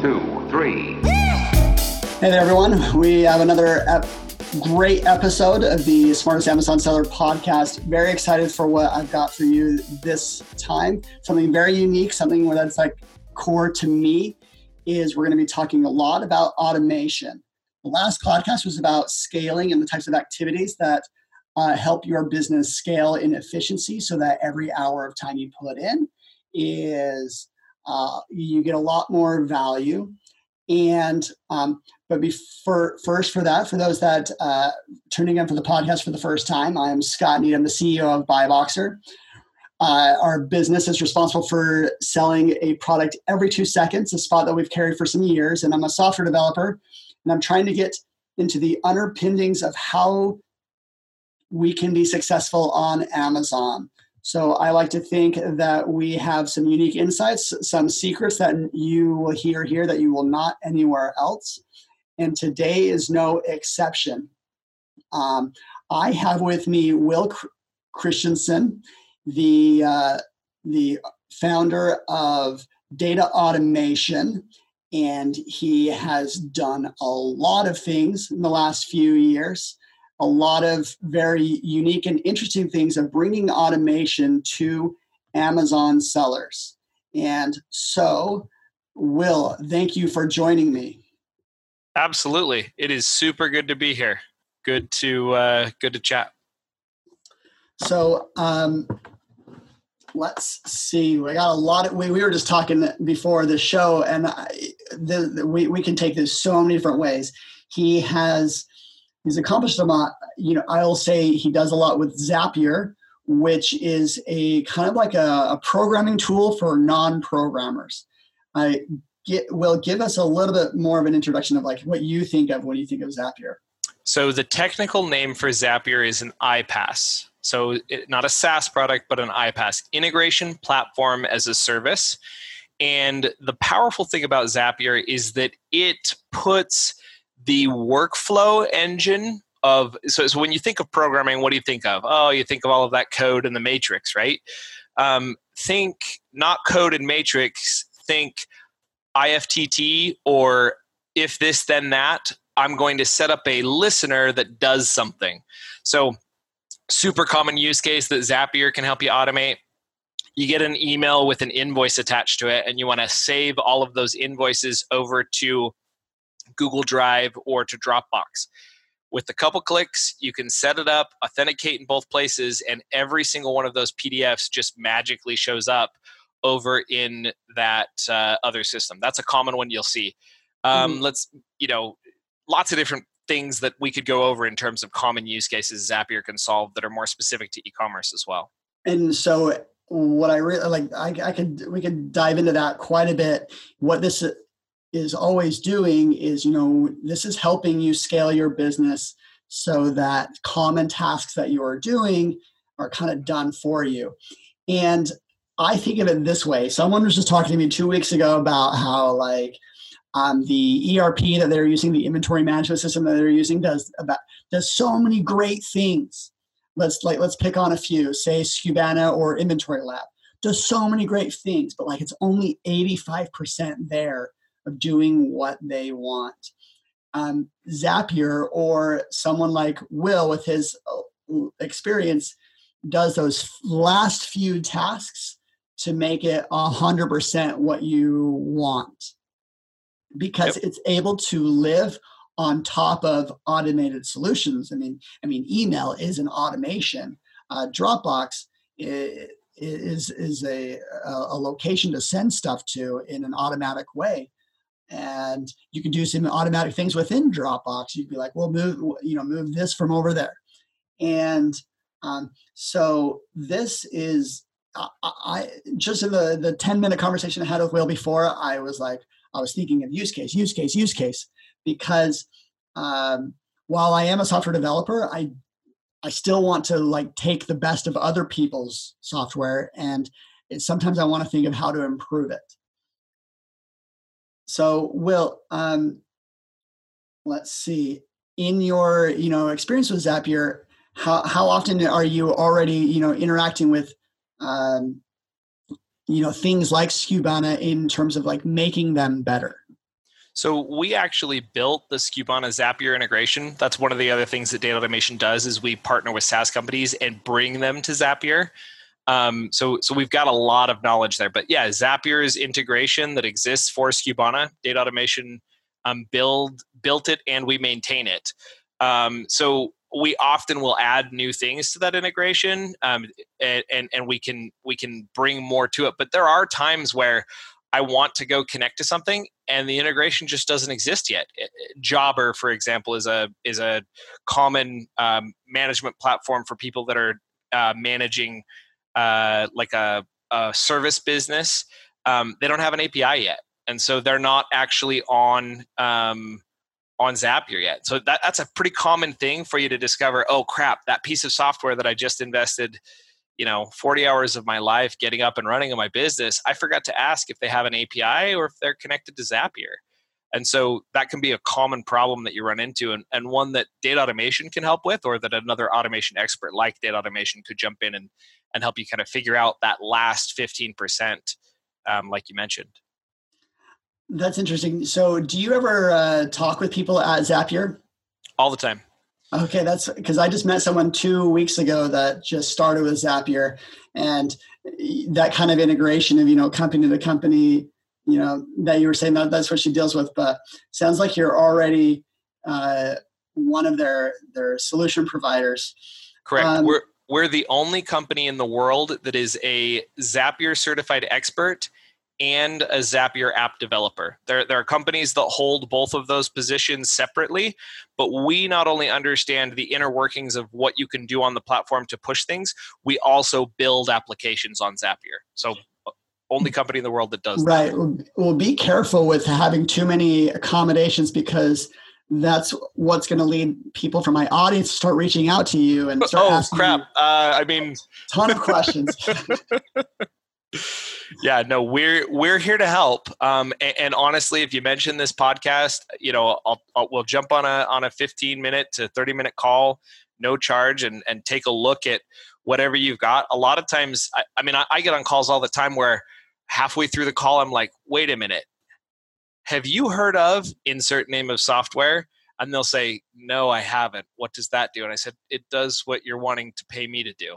2, 3. Hey there, everyone. We have another great episode of the Smartest Amazon Seller podcast. Very excited for what I've got for you this time. Something very unique, something that's like core to me is we're going to be talking a lot about automation. The last podcast was about scaling and the types of activities that help your business scale in efficiency so that every hour of time you put in is you get a lot more value. And for those that tuning in for the podcast for the first time, I am Scott Needham, the CEO of Buyboxer. Our business is responsible for selling a product every 2 seconds, a spot that we've carried for some years. And I'm a software developer, and I'm trying to get into the underpinnings of how we can be successful on Amazon. So I like to think that we have some unique insights, some secrets that you will hear here that you will not anywhere else. And today is no exception. I have with me Will Christensen, the founder of Data Automation, and he has done a lot of things in the last few years. A lot of very unique and interesting things of bringing automation to Amazon sellers. And so, Will, thank you for joining me. Absolutely. It is super good to be here. Good to chat. So, let's see. We got a lot of, we were just talking before the show, and we can take this so many different ways. He's accomplished a lot. You know, I'll say he does a lot with Zapier, which is a kind of like a programming tool for non-programmers. Will, give us a little bit more of an introduction of like what you think of when you think of Zapier. So the technical name for Zapier is an iPaaS. So not a SaaS product, but an iPaaS, integration platform as a service. And the powerful thing about Zapier is that it puts the workflow engine of, so when you think of programming, what do you think of? Oh, you think of all of that code and the matrix, right? Think not code and matrix, think IFTTT or if this, then that. I'm going to set up a listener that does something. So super common use case that Zapier can help you automate. You get an email with an invoice attached to it, and you want to save all of those invoices over to Google Drive or to Dropbox. With a couple clicks, you can set it up, authenticate in both places, and every single one of those PDFs just magically shows up over in that other system. That's a common one you'll see. Lots of different things that we could go over in terms of common use cases Zapier can solve that are more specific to e-commerce as well. And so what I really like, we could dive into that quite a bit. What this is always doing is, you know, this is helping you scale your business so that common tasks that you are doing are kind of done for you. And I think of it this way. Someone was just talking to me 2 weeks ago about how like the ERP that they're using, the inventory management system that they're using does so many great things. Let's pick on a few, say Skubana or Inventory Lab. Does so many great things, but like it's only 85% there of doing what they want. Zapier or someone like Will with his experience does those last few tasks to make it 100% what you want, because it's able to live on top of automated solutions. I mean, email is an automation. Dropbox is a location to send stuff to in an automatic way. And you can do some automatic things within Dropbox. You'd be like, well, move this from over there. And so this is, I just in the 10-minute conversation I had with Will before, I was thinking of use case, because while I am a software developer, I still want to like take the best of other people's software, and sometimes I want to think of how to improve it. So, Will, let's see. In your experience with Zapier, how often are you already interacting with things like Skubana in terms of like making them better? So we actually built the Skubana Zapier integration. That's one of the other things that Data Automation does is we partner with SaaS companies and bring them to Zapier. So we've got a lot of knowledge there. But yeah, Zapier's integration that exists for Skubana, Data Automation built it and we maintain it. So we often will add new things to that integration, and we can bring more to it. But there are times where I want to go connect to something and the integration just doesn't exist yet. Jobber, for example, is a common management platform for people that are managing like a service business. They don't have an API yet, and so they're not actually on Zapier yet. So that's a pretty common thing for you to discover. Oh crap, that piece of software that I just invested, 40 hours of my life getting up and running in my business, I forgot to ask if they have an API or if they're connected to Zapier. And so that can be a common problem that you run into, and one that Data Automation can help with, or that another automation expert like Data Automation could jump in and help you kind of figure out that last 15%, like you mentioned. That's interesting. So do you ever talk with people at Zapier? All the time. Okay, that's because I just met someone 2 weeks ago that just started with Zapier, and that kind of integration of, company to company, that you were saying that's what she deals with, but sounds like you're already one of their solution providers. Correct. We're the only company in the world that is a Zapier certified expert and a Zapier app developer. There are companies that hold both of those positions separately, but we not only understand the inner workings of what you can do on the platform to push things, we also build applications on Zapier. So only company in the world that does that. Right. Well, be careful with having too many accommodations, because that's what's going to lead people from my audience to start reaching out to you and start asking crap. A ton of questions. Yeah, no, we're here to help. And honestly, if you mention this podcast, we'll jump on a 15-minute to 30-minute call, no charge, and take a look at whatever you've got. A lot of times, I get on calls all the time where halfway through the call, I'm like, wait a minute, have you heard of insert name of software? And they'll say, no, I haven't. What does that do? And I said, it does what you're wanting to pay me to do.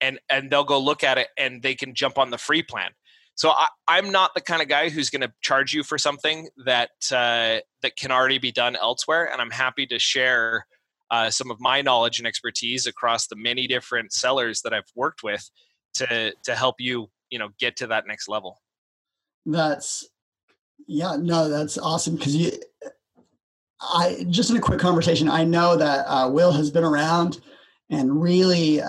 And they'll go look at it and they can jump on the free plan. So I'm not the kind of guy who's going to charge you for something that can already be done elsewhere. And I'm happy to share some of my knowledge and expertise across the many different sellers that I've worked with to help you, get to that next level. That's awesome. Because I just in a quick conversation, I know that Will has been around and really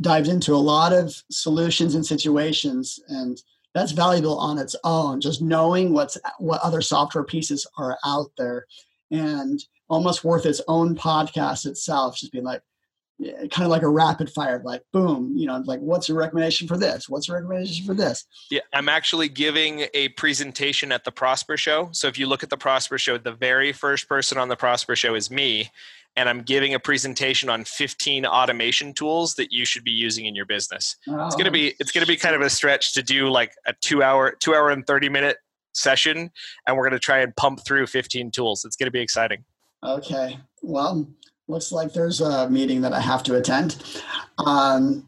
dives into a lot of solutions and situations, and that's valuable on its own, just knowing what other software pieces are out there, and almost worth its own podcast itself, just being like kind of like a rapid fire, like boom, like what's your recommendation for this? What's your recommendation for this? Yeah, I'm actually giving a presentation at the Prosper Show. So if you look at the Prosper Show, the very first person on the Prosper Show is me, and I'm giving a presentation on 15 automation tools that you should be using in your business. Oh. It's gonna be kind of a stretch to do like a two hour and 30-minute session, and we're gonna try and pump through 15 tools. It's gonna be exciting. Okay. Well, looks like there's a meeting that I have to attend. One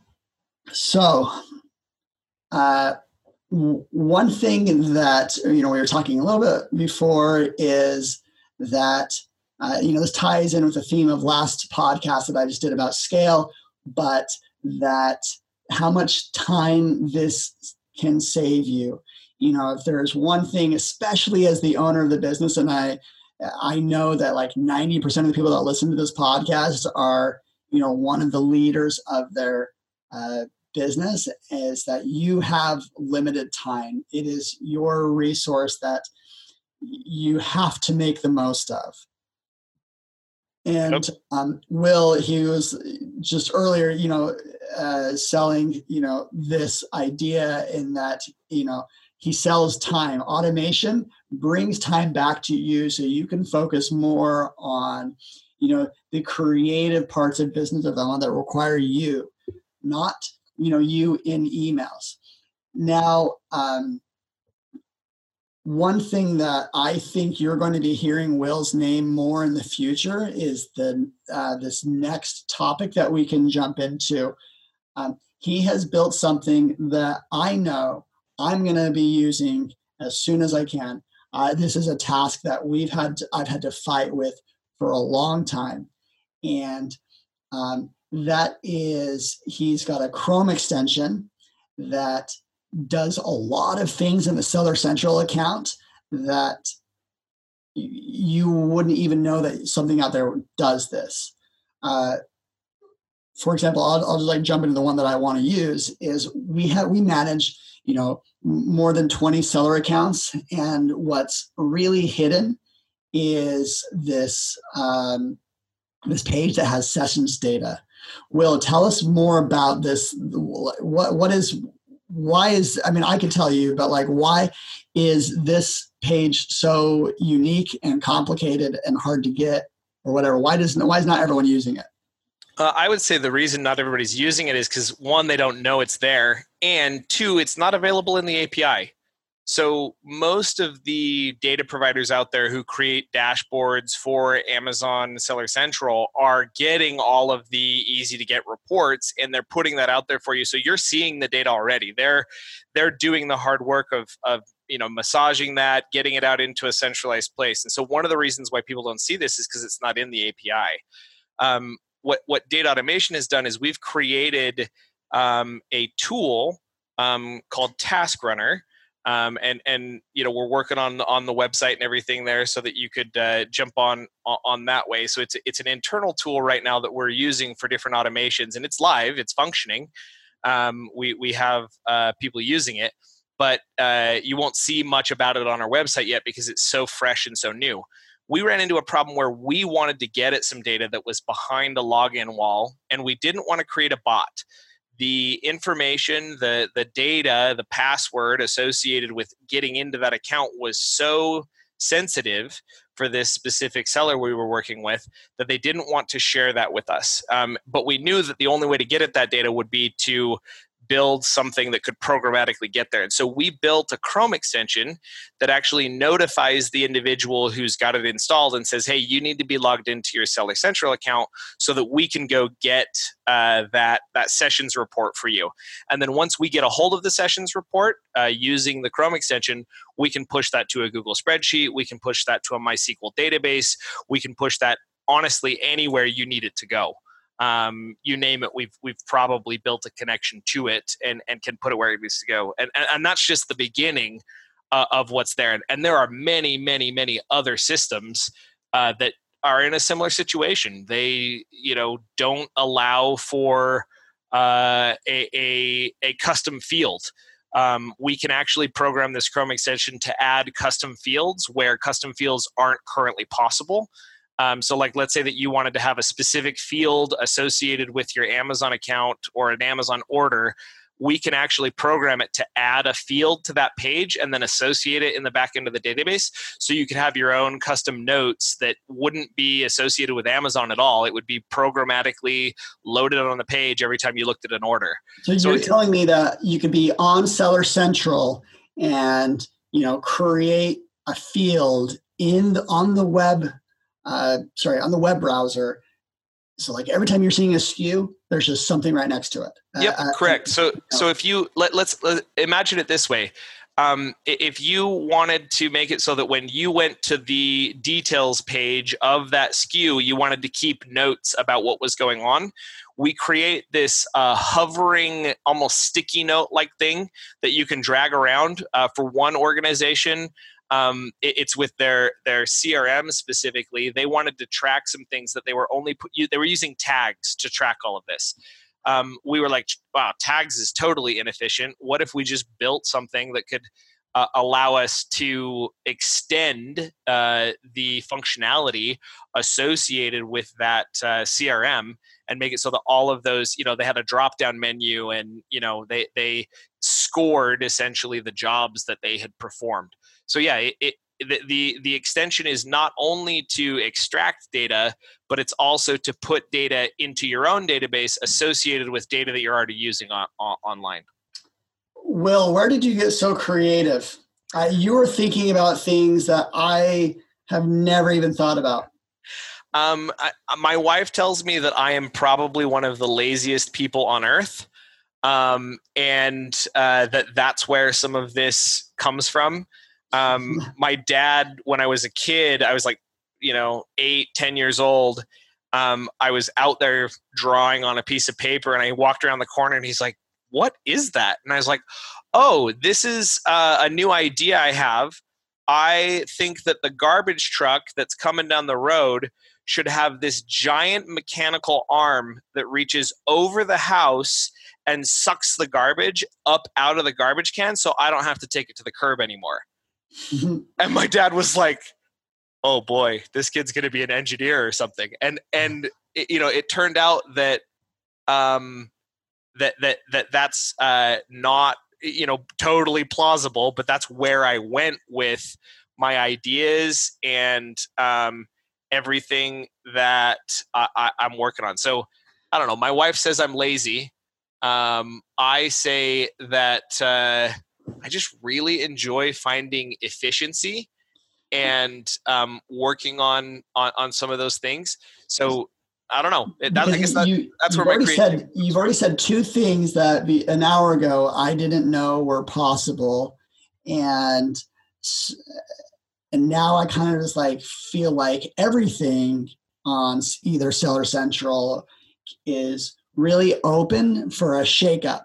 thing that, we were talking a little bit before is that, this ties in with the theme of last podcast that I just did about scale, but that how much time this can save you. If there's one thing, especially as the owner of the business, and I know that like 90% of the people that listen to this podcast are, one of the leaders of their business, is that you have limited time. It is your resource that you have to make the most of. And Will, he was just earlier, selling, this idea in that, he sells time. Automation brings time back to you so you can focus more on, the creative parts of business development that require you, not, you in emails. Now, One thing that I think you're going to be hearing Will's name more in the future is the this next topic that we can jump into. He has built something that I know I'm going to be using as soon as I can. This is a task that I've had to fight with for a long time, and that is, he's got a Chrome extension that does a lot of things in the Seller Central account that you wouldn't even know that something out there does this. For example, I'll just like jump into the one that I want to use is we manage, you know, more than 20 seller accounts. And what's really hidden is this, this page that has sessions data. Will, tell us more about this. I mean, I could tell you, but like, why is this page so unique and complicated and hard to get or whatever? Why is not everyone using it? I would say the reason not everybody's using it is because, one, they don't know it's there, and two, it's not available in the API. So most of the data providers out there who create dashboards for Amazon Seller Central are getting all of the easy-to-get reports, and they're putting that out there for you. So you're seeing the data already. They're doing the hard work of you know, massaging that, getting it out into a centralized place. And so one of the reasons why people don't see this is because it's not in the API. What Data Automation has done is we've created a tool called Task Runner. And you know, we're working on the website and everything there so that you could jump on that way. So it's an internal tool right now that we're using for different automations, and it's live, it's functioning. We have people using it, but you won't see much about it on our website yet because it's so fresh and so new. We ran into a problem where we wanted to get at some data that was behind a login wall, and we didn't want to create a bot. The information, the data, the password associated with getting into that account was so sensitive for this specific seller we were working with that they didn't want to share that with us. But we knew that the only way to get at that data would be to build something that could programmatically get there. And so we built a Chrome extension that actually notifies the individual who's got it installed and says, hey, you need to be logged into your Seller Central account so that we can go get that sessions report for you. And then once we get a hold of the sessions report using the Chrome extension, we can push that to a Google spreadsheet. We can push that to a MySQL database. We can push that honestly anywhere you need it to go. You name it, we've probably built a connection to it and can put it where it needs to go. And that's just the beginning of what's there. And there are many, many, many other systems that are in a similar situation. They, you know, don't allow for a custom field. We can actually program this Chrome extension to add custom fields where custom fields aren't currently possible. So like, let's say that you wanted to have a specific field associated with your Amazon account or an Amazon order, we can actually program it to add a field to that page and then associate it in the back end of the database. So you could have your own custom notes that wouldn't be associated with Amazon at all. It would be programmatically loaded on the page every time you looked at an order. So you're telling me that you could be on Seller Central and, you know, create a field on the web on the web browser. So like every time you're seeing a SKU, there's just something right next to it. Correct. So if you let's imagine it this way. If you wanted to make it so that when you went to the details page of that SKU, you wanted to keep notes about what was going on, we create this hovering, almost sticky note-like thing that you can drag around for one organization. It's with their CRM specifically. They wanted to track some things that they were they were using tags to track all of this. We were like, wow, tags is totally inefficient. What if we just built something that could allow us to extend the functionality associated with that CRM and make it so that all of those, you know, they had a drop-down menu and, you know, they scored essentially the jobs that they had performed. So yeah, the extension is not only to extract data, but it's also to put data into your own database associated with data that you're already using online. Will, where did you get so creative? You were thinking about things that I have never even thought about. My wife tells me that I am probably one of the laziest people on earth. And that's where some of this comes from. My dad, when I was a kid, I was like, 8, 10 years old. I was out there drawing on a piece of paper and I walked around the corner and he's like, "What is that?" And I was like, "Oh, this is a new idea I have. I think that the garbage truck that's coming down the road should have this giant mechanical arm that reaches over the house and sucks the garbage up out of the garbage can so I don't have to take it to the curb anymore." And my dad was like, "Oh boy, this kid's going to be an engineer or something." And it turned out that that's not totally plausible, but that's where I went with my ideas and everything that I'm working on. So I don't know. My wife says I'm lazy. I say that I just really enjoy finding efficiency and working on some of those things. So I don't know. I guess that's where my creativity. You've already said two things that an hour ago I didn't know were possible, and now I kind of just feel like everything on either Seller Central is really open for a shakeup.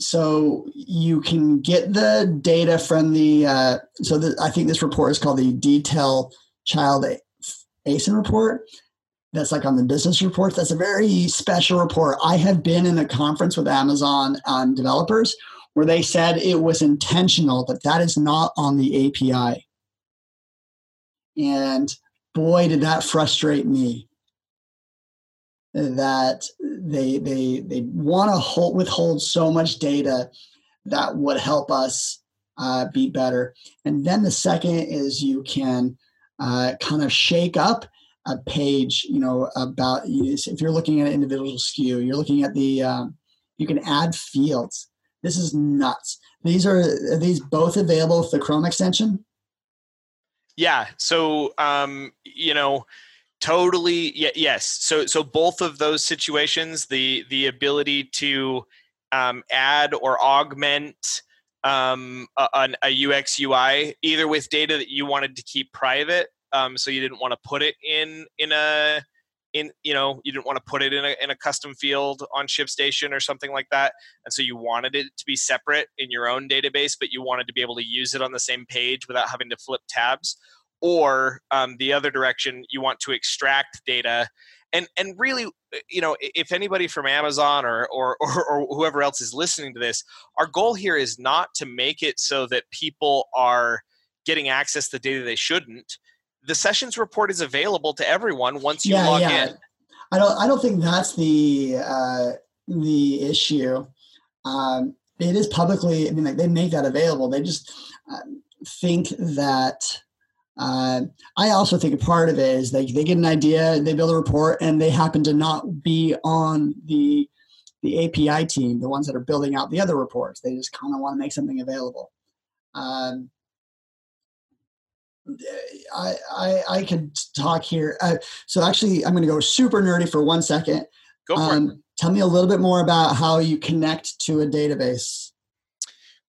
So you can get the data from the. I think this report is called the Detail Child ASIN report. That's on the business reports. That's a very special report. I have been in a conference with Amazon developers where they said it was intentional, but that is not on the API. And boy, did that frustrate me. That they want to withhold so much data that would help us be better. And then the second is you can. Kind of shake up a page, about if you're looking at an individual SKU, you're looking at the, you can add fields. This is nuts. Are these both available with the Chrome extension? Yeah. So, totally. Yeah, yes. So both of those situations, the ability to add or augment a UX UI, either with data that you wanted to keep private, so you didn't want to put it in a custom field on ShipStation or something like that, and so you wanted it to be separate in your own database, but you wanted to be able to use it on the same page without having to flip tabs, or the other direction, you want to extract data. And really, if anybody from Amazon or whoever else is listening to this, our goal here is not to make it so that people are getting access to data they shouldn't. The sessions report is available to everyone once you log in. I don't think that's the issue. It is publicly. They make that available. They just think that. I also think a part of it is they get an idea, they build a report, and they happen to not be on the API team, the ones that are building out the other reports. They just kind of want to make something available. I could talk here. So actually, I'm going to go super nerdy for 1 second. Go for it. Tell me a little bit more about how you connect to a database.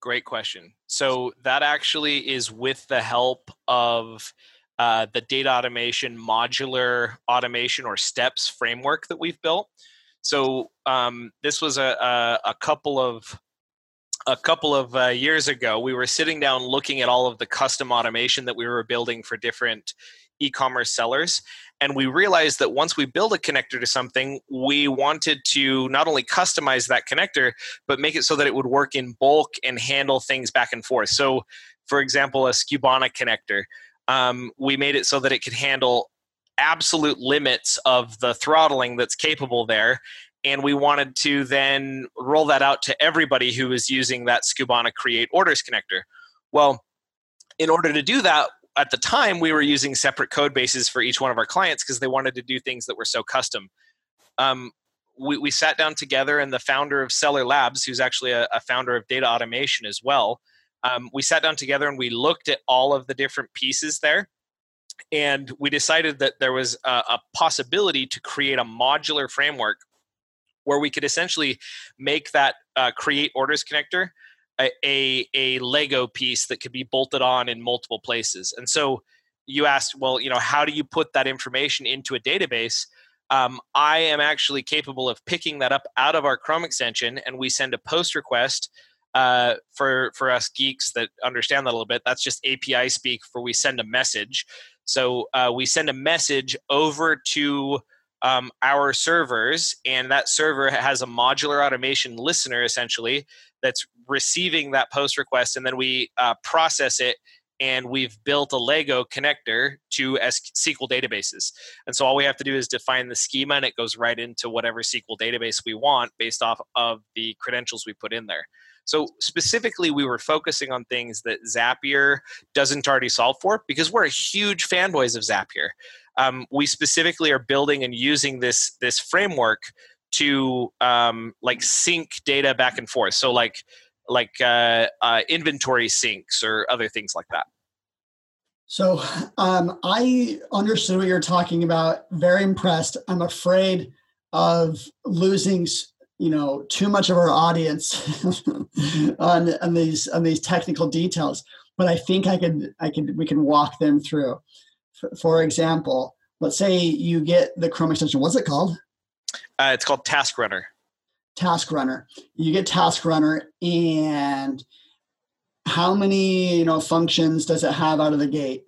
Great question. So that actually is with the help of the data automation, modular automation, or steps framework that we've built. So this was a couple of years ago. We were sitting down looking at all of the custom automation that we were building for different e-commerce sellers. And we realized that once we build a connector to something, we wanted to not only customize that connector, but make it so that it would work in bulk and handle things back and forth. So, for example, a Skubana connector, we made it so that it could handle absolute limits of the throttling that's capable there. And we wanted to then roll that out to everybody who is using that Skubana Create Orders connector. Well, in order to do that, at the time, we were using separate code bases for each one of our clients because they wanted to do things that were so custom. We sat down together, and the founder of Seller Labs, who's actually a founder of Data Automation as well, we sat down together and we looked at all of the different pieces there. And we decided that there was a possibility to create a modular framework where we could essentially make that create orders connector a Lego piece that could be bolted on in multiple places. And so you asked, well, you know, how do you put that information into a database? I am actually capable of picking that up out of our Chrome extension, and we send a post request. For us geeks that understand that a little bit, that's just API speak for we send a message. So we send a message over to our servers, and that server has a modular automation listener essentially that's receiving that post request, and then we process it, and we've built a Lego connector to SQL databases. And so all we have to do is define the schema, and it goes right into whatever SQL database we want based off of the credentials we put in there. So specifically, we were focusing on things that Zapier doesn't already solve for, because we're huge fanboys of Zapier. We specifically are building and using this framework to like sync data back and forth. So like inventory syncs or other things like that. So I understood what you're talking about. Very impressed. I'm afraid of losing too much of our audience on these technical details, but I think we can walk them through. For example, let's say you get the Chrome extension. What's it called? It's called Task Runner. Task Runner. You get Task Runner, and how many functions does it have out of the gate?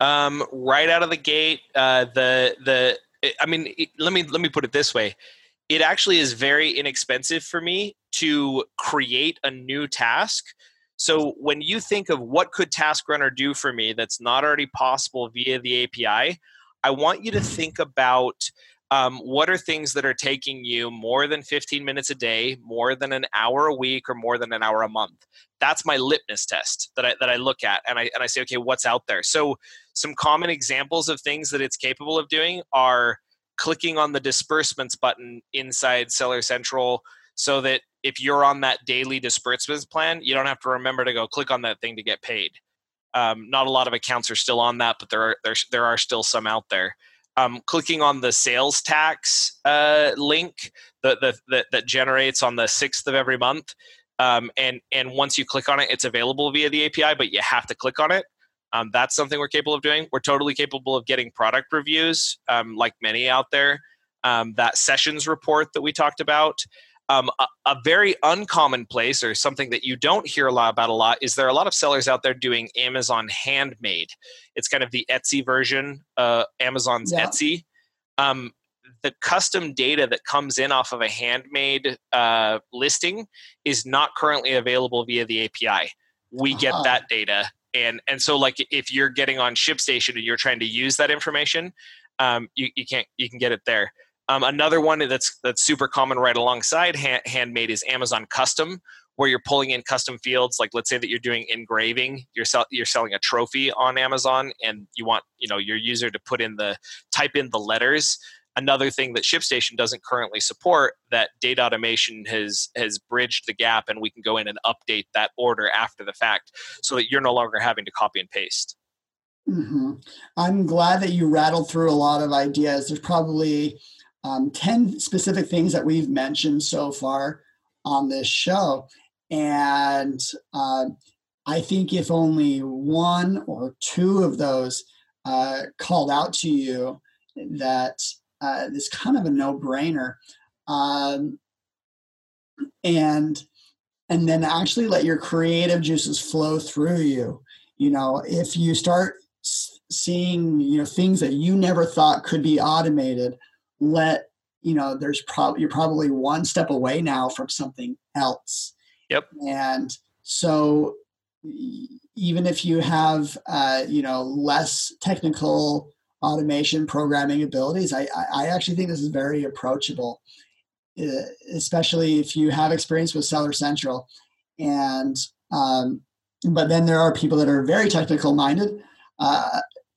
Right out of the gate, let me put it this way. It actually is very inexpensive for me to create a new task. So when you think of what could Task Runner do for me that's not already possible via the API, I want you to think about what are things that are taking you more than 15 minutes a day, more than an hour a week, or more than an hour a month. That's my litmus test that I look at, and I say, okay, what's out there? So some common examples of things that it's capable of doing are clicking on the disbursements button inside Seller Central, so that if you're on that daily disbursements plan, you don't have to remember to go click on that thing to get paid. Not a lot of accounts are still on that, but there are still some out there. Clicking on the sales tax link that generates on the 6th of every month, and once you click on it, it's available via the API, but you have to click on it. That's something we're capable of doing. We're totally capable of getting product reviews, like many out there. That sessions report that we talked about. A very uncommon place, or something that you don't hear a lot about, is there are a lot of sellers out there doing Amazon Handmade. It's kind of the Etsy version, Amazon's Etsy. The custom data that comes in off of a handmade listing is not currently available via the API. We get that data. And so, like, if you're getting on ShipStation and you're trying to use that information, you can get it there. Another one that's super common right alongside handmade is Amazon Custom, where you're pulling in custom fields. Like, let's say that you're doing engraving, you're selling a trophy on Amazon, and you want your user to type in the letters. Another thing that ShipStation doesn't currently support, that Data Automation has bridged the gap, and we can go in and update that order after the fact, so that you're no longer having to copy and paste. Mm-hmm. I'm glad that you rattled through a lot of ideas. There's probably 10 specific things that we've mentioned so far on this show. And I think if only one or two of those called out to you, that it's kind of a no-brainer, and then actually let your creative juices flow through you. If you start seeing things that you never thought could be automated, you're probably one step away now from something else. Yep. And so even if you have less technical automation programming abilities, I actually think this is very approachable, especially if you have experience with Seller Central. And but then there are people that are very technical minded,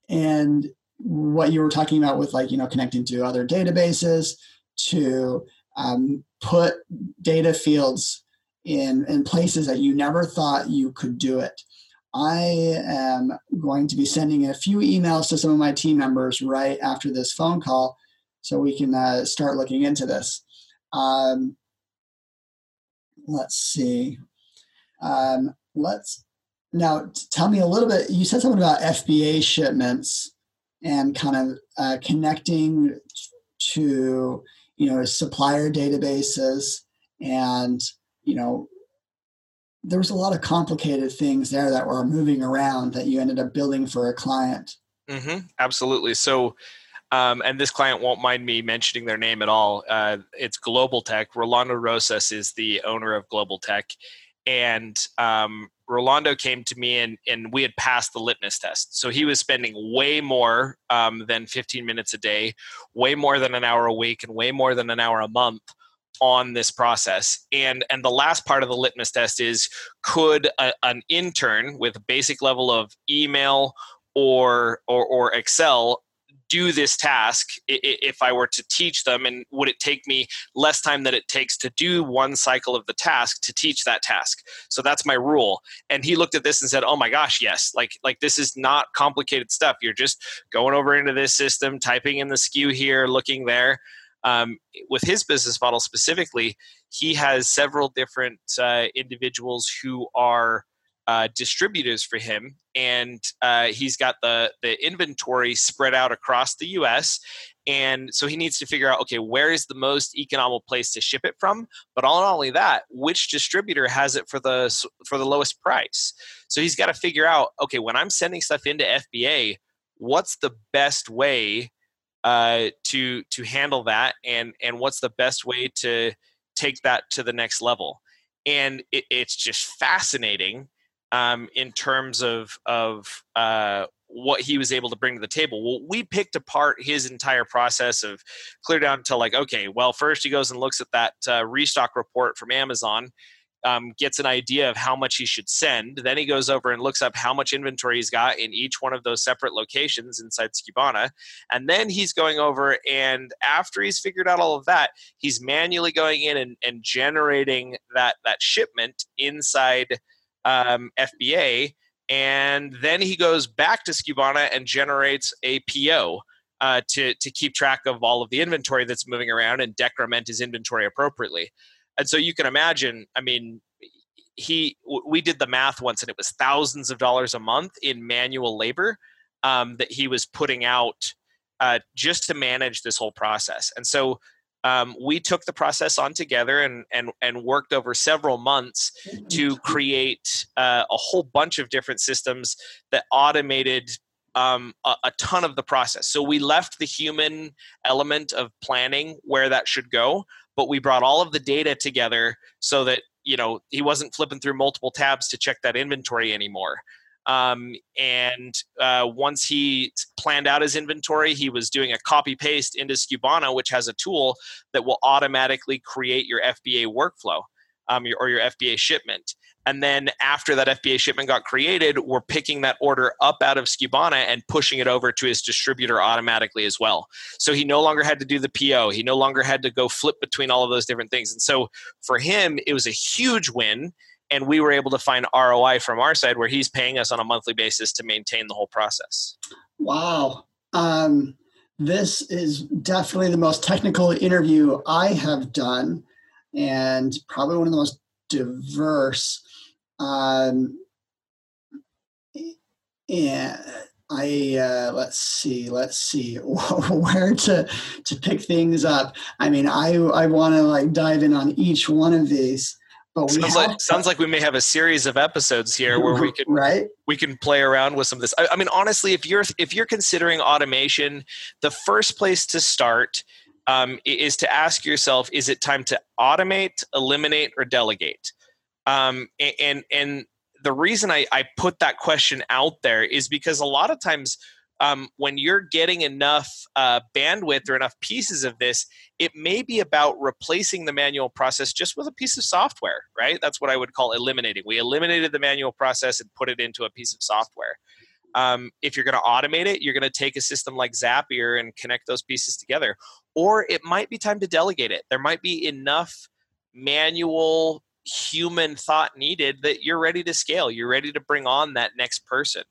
and what you were talking about with connecting to other databases, to put data fields in places that you never thought you could do it. I am going to be sending a few emails to some of my team members right after this phone call so we can start looking into this. Let's see. Now, tell me a little bit. You said something about FBA shipments and kind of connecting to, supplier databases, and, there was a lot of complicated things there that were moving around that you ended up building for a client. Mm-hmm. Absolutely. So, and this client won't mind me mentioning their name at all. It's Global Tech. Rolando Rosas is the owner of Global Tech. And Rolando came to me and we had passed the litmus test. So he was spending way more than 15 minutes a day, way more than an hour a week, and way more than an hour a month on this process. And the last part of the litmus test is, could an intern with a basic level of email or Excel do this task if I were to teach them, and would it take me less time than it takes to do one cycle of the task to teach that task? So that's my rule. And he looked at this and said, oh my gosh, yes, like this is not complicated stuff. You're just going over into this system, typing in the SKU here, looking there. With his business model specifically, he has several different individuals who are distributors for him, and he's got the inventory spread out across the US, and so he needs to figure out, okay, where is the most economical place to ship it from, but not only that, which distributor has it for the lowest price. So he's got to figure out, okay, when I'm sending stuff into FBA, what's the best way to handle that, and what's the best way to take that to the next level. And it's just fascinating in terms of what he was able to bring to the table. Well, we picked apart his entire process of clear down to like, okay, well, first he goes and looks at that restock report from Amazon, gets an idea of how much he should send. Then he goes over and looks up how much inventory he's got in each one of those separate locations inside Skubana. And then he's going over, and after he's figured out all of that, he's manually going in and generating that shipment inside FBA, and then he goes back to Skubana and generates a PO to keep track of all of the inventory that's moving around and decrement his inventory appropriately. And so you can imagine, I mean, we did the math once, and it was thousands of dollars a month in manual labor that he was putting out just to manage this whole process. And so we took the process on together and worked over several months to create a whole bunch of different systems that automated a ton of the process. So we left the human element of planning where that should go, but we brought all of the data together so that, he wasn't flipping through multiple tabs to check that inventory anymore. Once he planned out his inventory, he was doing a copy paste into Skubana, which has a tool that will automatically create your FBA workflow, or your FBA shipment. And then after that FBA shipment got created, we're picking that order up out of Skubana and pushing it over to his distributor automatically as well. So he no longer had to do the PO. He no longer had to go flip between all of those different things. And so for him, it was a huge win. And we were able to find ROI from our side where he's paying us on a monthly basis to maintain the whole process. Wow. This is definitely the most technical interview I have done, and probably one of the most diverse. Let's see where to pick things up. I mean, I want to dive in on each one of these. Sounds like we may have a series of episodes here where we can we can play around with some of this. I mean, honestly, if you're considering automation, the first place to start is to ask yourself: is it time to automate, eliminate, or delegate? And the reason I put that question out there is because a lot of times, when you're getting enough bandwidth or enough pieces of this, it may be about replacing the manual process just with a piece of software, right? That's what I would call eliminating. We eliminated the manual process and put it into a piece of software. If you're going to automate it, you're going to take a system like Zapier and connect those pieces together. Or it might be time to delegate it. There might be enough manual human thought needed that you're ready to scale. You're ready to bring on that next person.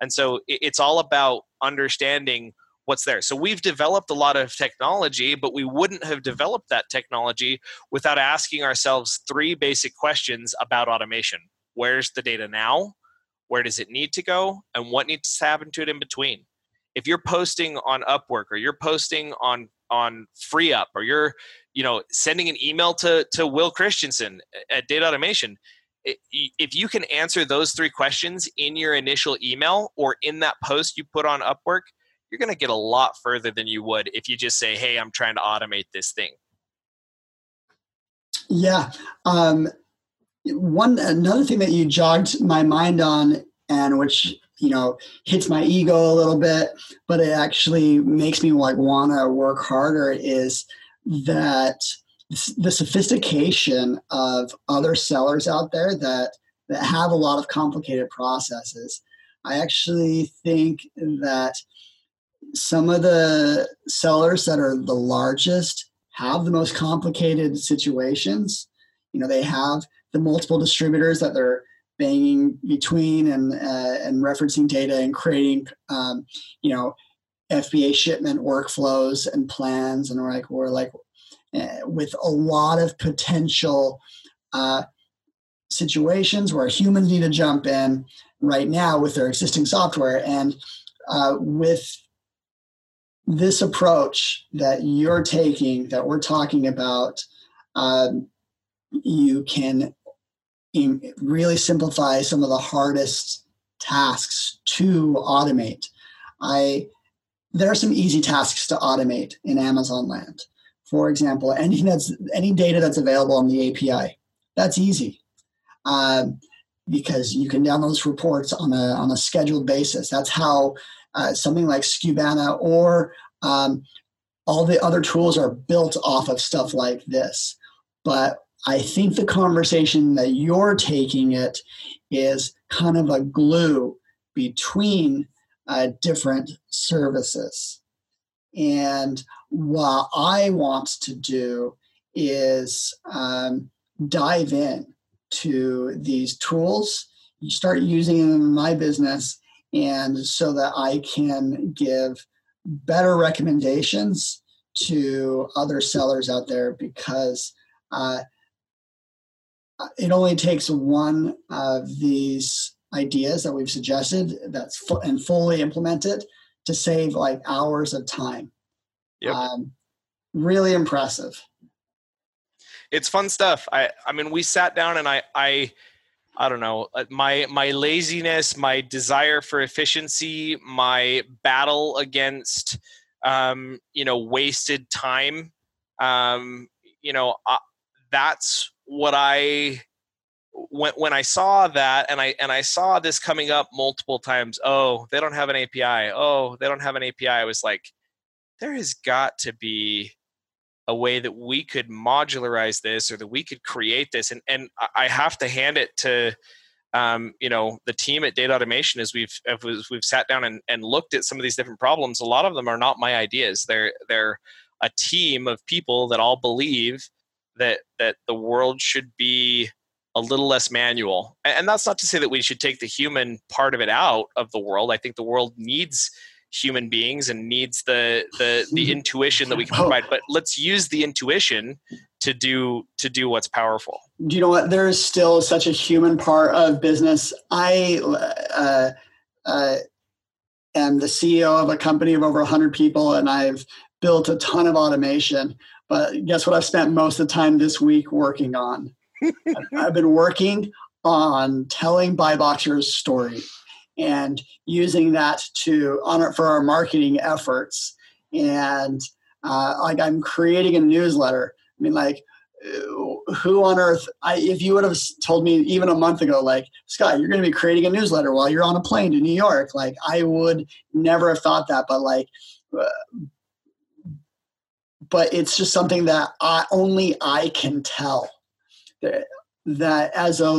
And so it's all about understanding what's there. So we've developed a lot of technology, but we wouldn't have developed that technology without asking ourselves three basic questions about automation. Where's the data now? Where does it need to go? And what needs to happen to it in between? If you're posting on Upwork or you're posting on FreeUp or you're, you know, sending an email to Will Christensen at Data Automation, if you can answer those three questions in your initial email or in that post you put on Upwork, you're going to get a lot further than you would if you just say, hey, I'm trying to automate this thing. Yeah. Another thing that you jogged my mind on, and which, you know, hits my ego a little bit, but it actually makes me like want to work harder, is that the sophistication of other sellers out there that have a lot of complicated processes. I actually think that some of the sellers that are the largest have the most complicated situations. You know, they have the multiple distributors that they're banging between and referencing data and creating, you know, FBA shipment workflows and plans. And we're with a lot of potential situations where humans need to jump in right now with their existing software. And with this approach that you're taking, that we're talking about, you can really simplify some of the hardest tasks to automate. There are some easy tasks to automate in Amazon land. For example, any data that's available on the API, that's easy because you can download those reports on a scheduled basis. That's how something like Skubana or all the other tools are built off of stuff like this. But I think the conversation that you're taking it is kind of a glue between different services. And what I want to do is dive in to these tools, you start using them in my business, and so that I can give better recommendations to other sellers out there, because it only takes one of these ideas that we've suggested and fully implemented to save like hours of time. Yep. Really impressive. It's fun stuff. I mean, we sat down and I don't know, my laziness, my desire for efficiency, my battle against, you know, wasted time. You know, that's what when I saw that and I saw this coming up multiple times. Oh, they don't have an API. I was like, there has got to be a way that we could modularize this, or that we could create this. And I have to hand it to, you know, the team at Data Automation. As we've sat down and looked at some of these different problems, a lot of them are not my ideas. They're a team of people that all believe that the world should be a little less manual. And that's not to say that we should take the human part of it out of the world. I think the world needs human beings and needs the intuition that we can provide, but let's use the intuition to do what's powerful. Do you know what? There is still such a human part of business. I am the CEO of a company of over 100 people, and I've built a ton of automation, but guess what I've spent most of the time this week working on? I've been working on telling Buyboxer's story and using that for our marketing efforts. And like, I'm creating a newsletter. I mean, like, who on earth, if you would have told me even a month ago, like, Scott, you're going to be creating a newsletter while you're on a plane to New York. Like, I would never have thought that, but like, but it's just something that only I can tell. That as a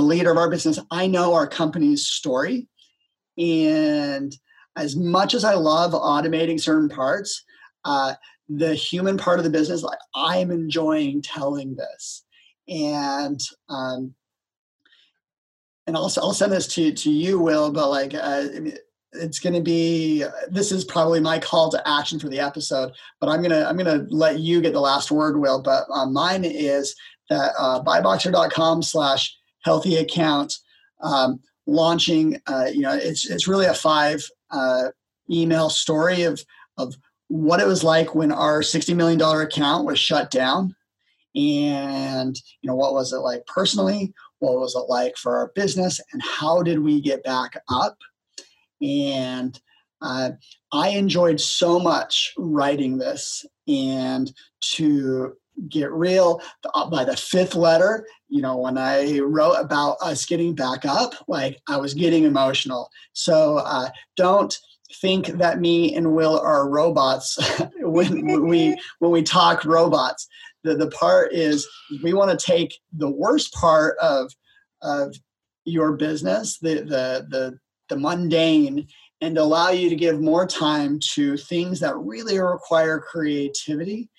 leader of our business, I know our company's story. And as much as I love automating certain parts, the human part of the business, like, I'm enjoying telling this. And I'll send this to you, Will, but like it's going to be, this is probably my call to action for the episode, but I'm going to let you get the last word, Will, but mine is that buyboxer.com/healthy account launching, it's really a 5 email story of what it was like when our $60 million account was shut down. And, you know, what was it like personally? What was it like for our business? And how did we get back up? And I enjoyed so much writing this. And to get real, by the 5th letter, you know, when I wrote about us getting back up, like I was getting emotional. So don't think that me and Will are robots when we talk robots. The part is we want to take the worst part of your business, the mundane, and allow you to give more time to things that really require creativity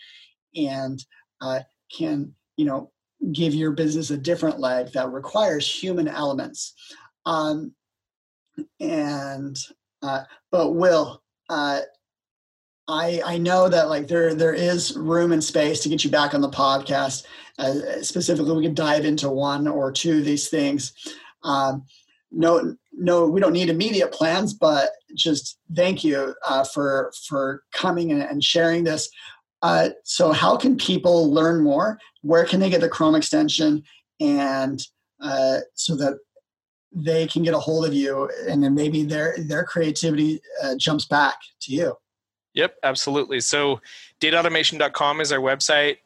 and can, you know, give your business a different leg that requires human elements. But Will, I know that like there is room and space to get you back on the podcast. Specifically, we could dive into one or two of these things. No, we don't need immediate plans, but just thank you for coming and sharing this. So how can people learn more? Where can they get the Chrome extension? And so that they can get a hold of you, and then maybe their creativity jumps back to you. Yep, absolutely. So dataautomation.com is our website.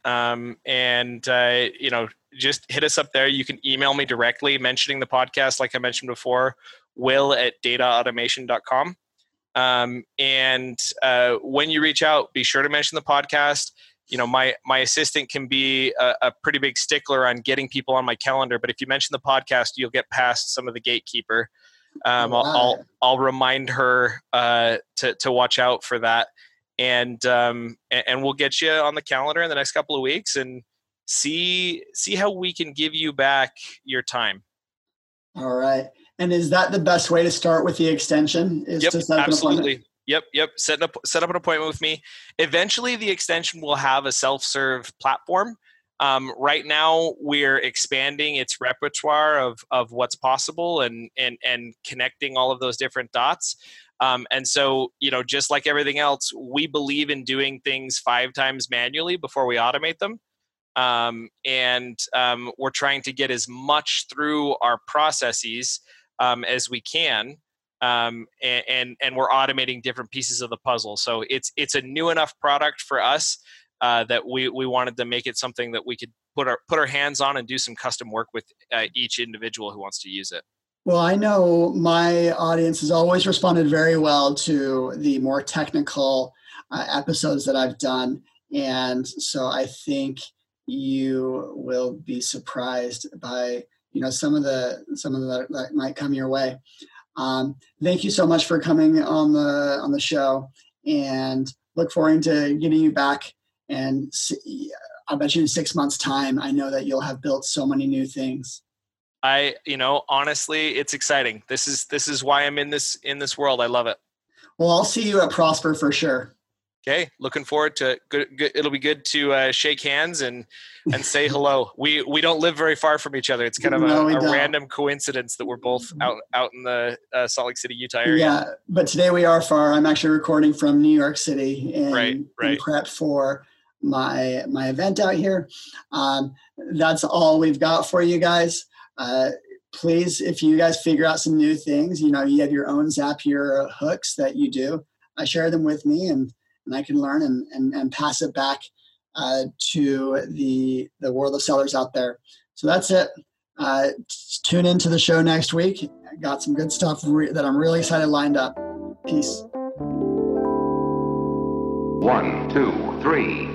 Just hit us up there. You can email me directly mentioning the podcast, like I mentioned before, will@dataautomation.com. When you reach out, be sure to mention the podcast. You know, my assistant can be a pretty big stickler on getting people on my calendar, but if you mention the podcast, you'll get past some of the gatekeeper. I'll remind her to watch out for that, and we'll get you on the calendar in the next couple of weeks and see how we can give you back your time. All right. And is that the best way to start with the extension? Yep, absolutely. Yep. Set up an appointment with me. Eventually, the extension will have a self-serve platform. Right now, we're expanding its repertoire of what's possible and connecting all of those different dots. And so, you know, just like everything else, we believe in doing things 5 times manually before we automate them. We're trying to get as much through our processes as we can. And we're automating different pieces of the puzzle. So it's a new enough product for us that we wanted to make it something that we could put our hands on and do some custom work with each individual who wants to use it. Well, I know my audience has always responded very well to the more technical episodes that I've done. And so I think you will be surprised by, you know, some of the that might come your way. Thank you so much for coming on the show, and look forward to getting you back. And see, I bet you in 6 months' time, I know that you'll have built so many new things. Honestly, it's exciting. This is why I'm in this world. I love it. Well, I'll see you at Prosper for sure. Okay. Looking forward to it. Good. It'll be good to shake hands and say hello. We don't live very far from each other. It's kind of a random coincidence that we're both out in the Salt Lake City, Utah area. Yeah, but today we are far. I'm actually recording from New York City in prep for my event out here. That's all we've got for you guys. Please, if you guys figure out some new things, you know, you have your own Zapier hooks that you do. Share them with me and I can learn and pass it back to the world of sellers out there. So that's it. Tune into the show next week. I got some good stuff that I'm really excited lined up. Peace. 1, 2, 3.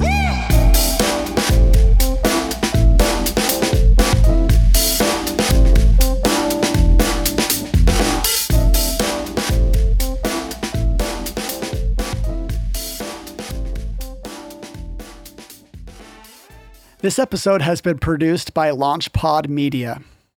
This episode has been produced by LaunchPod Media.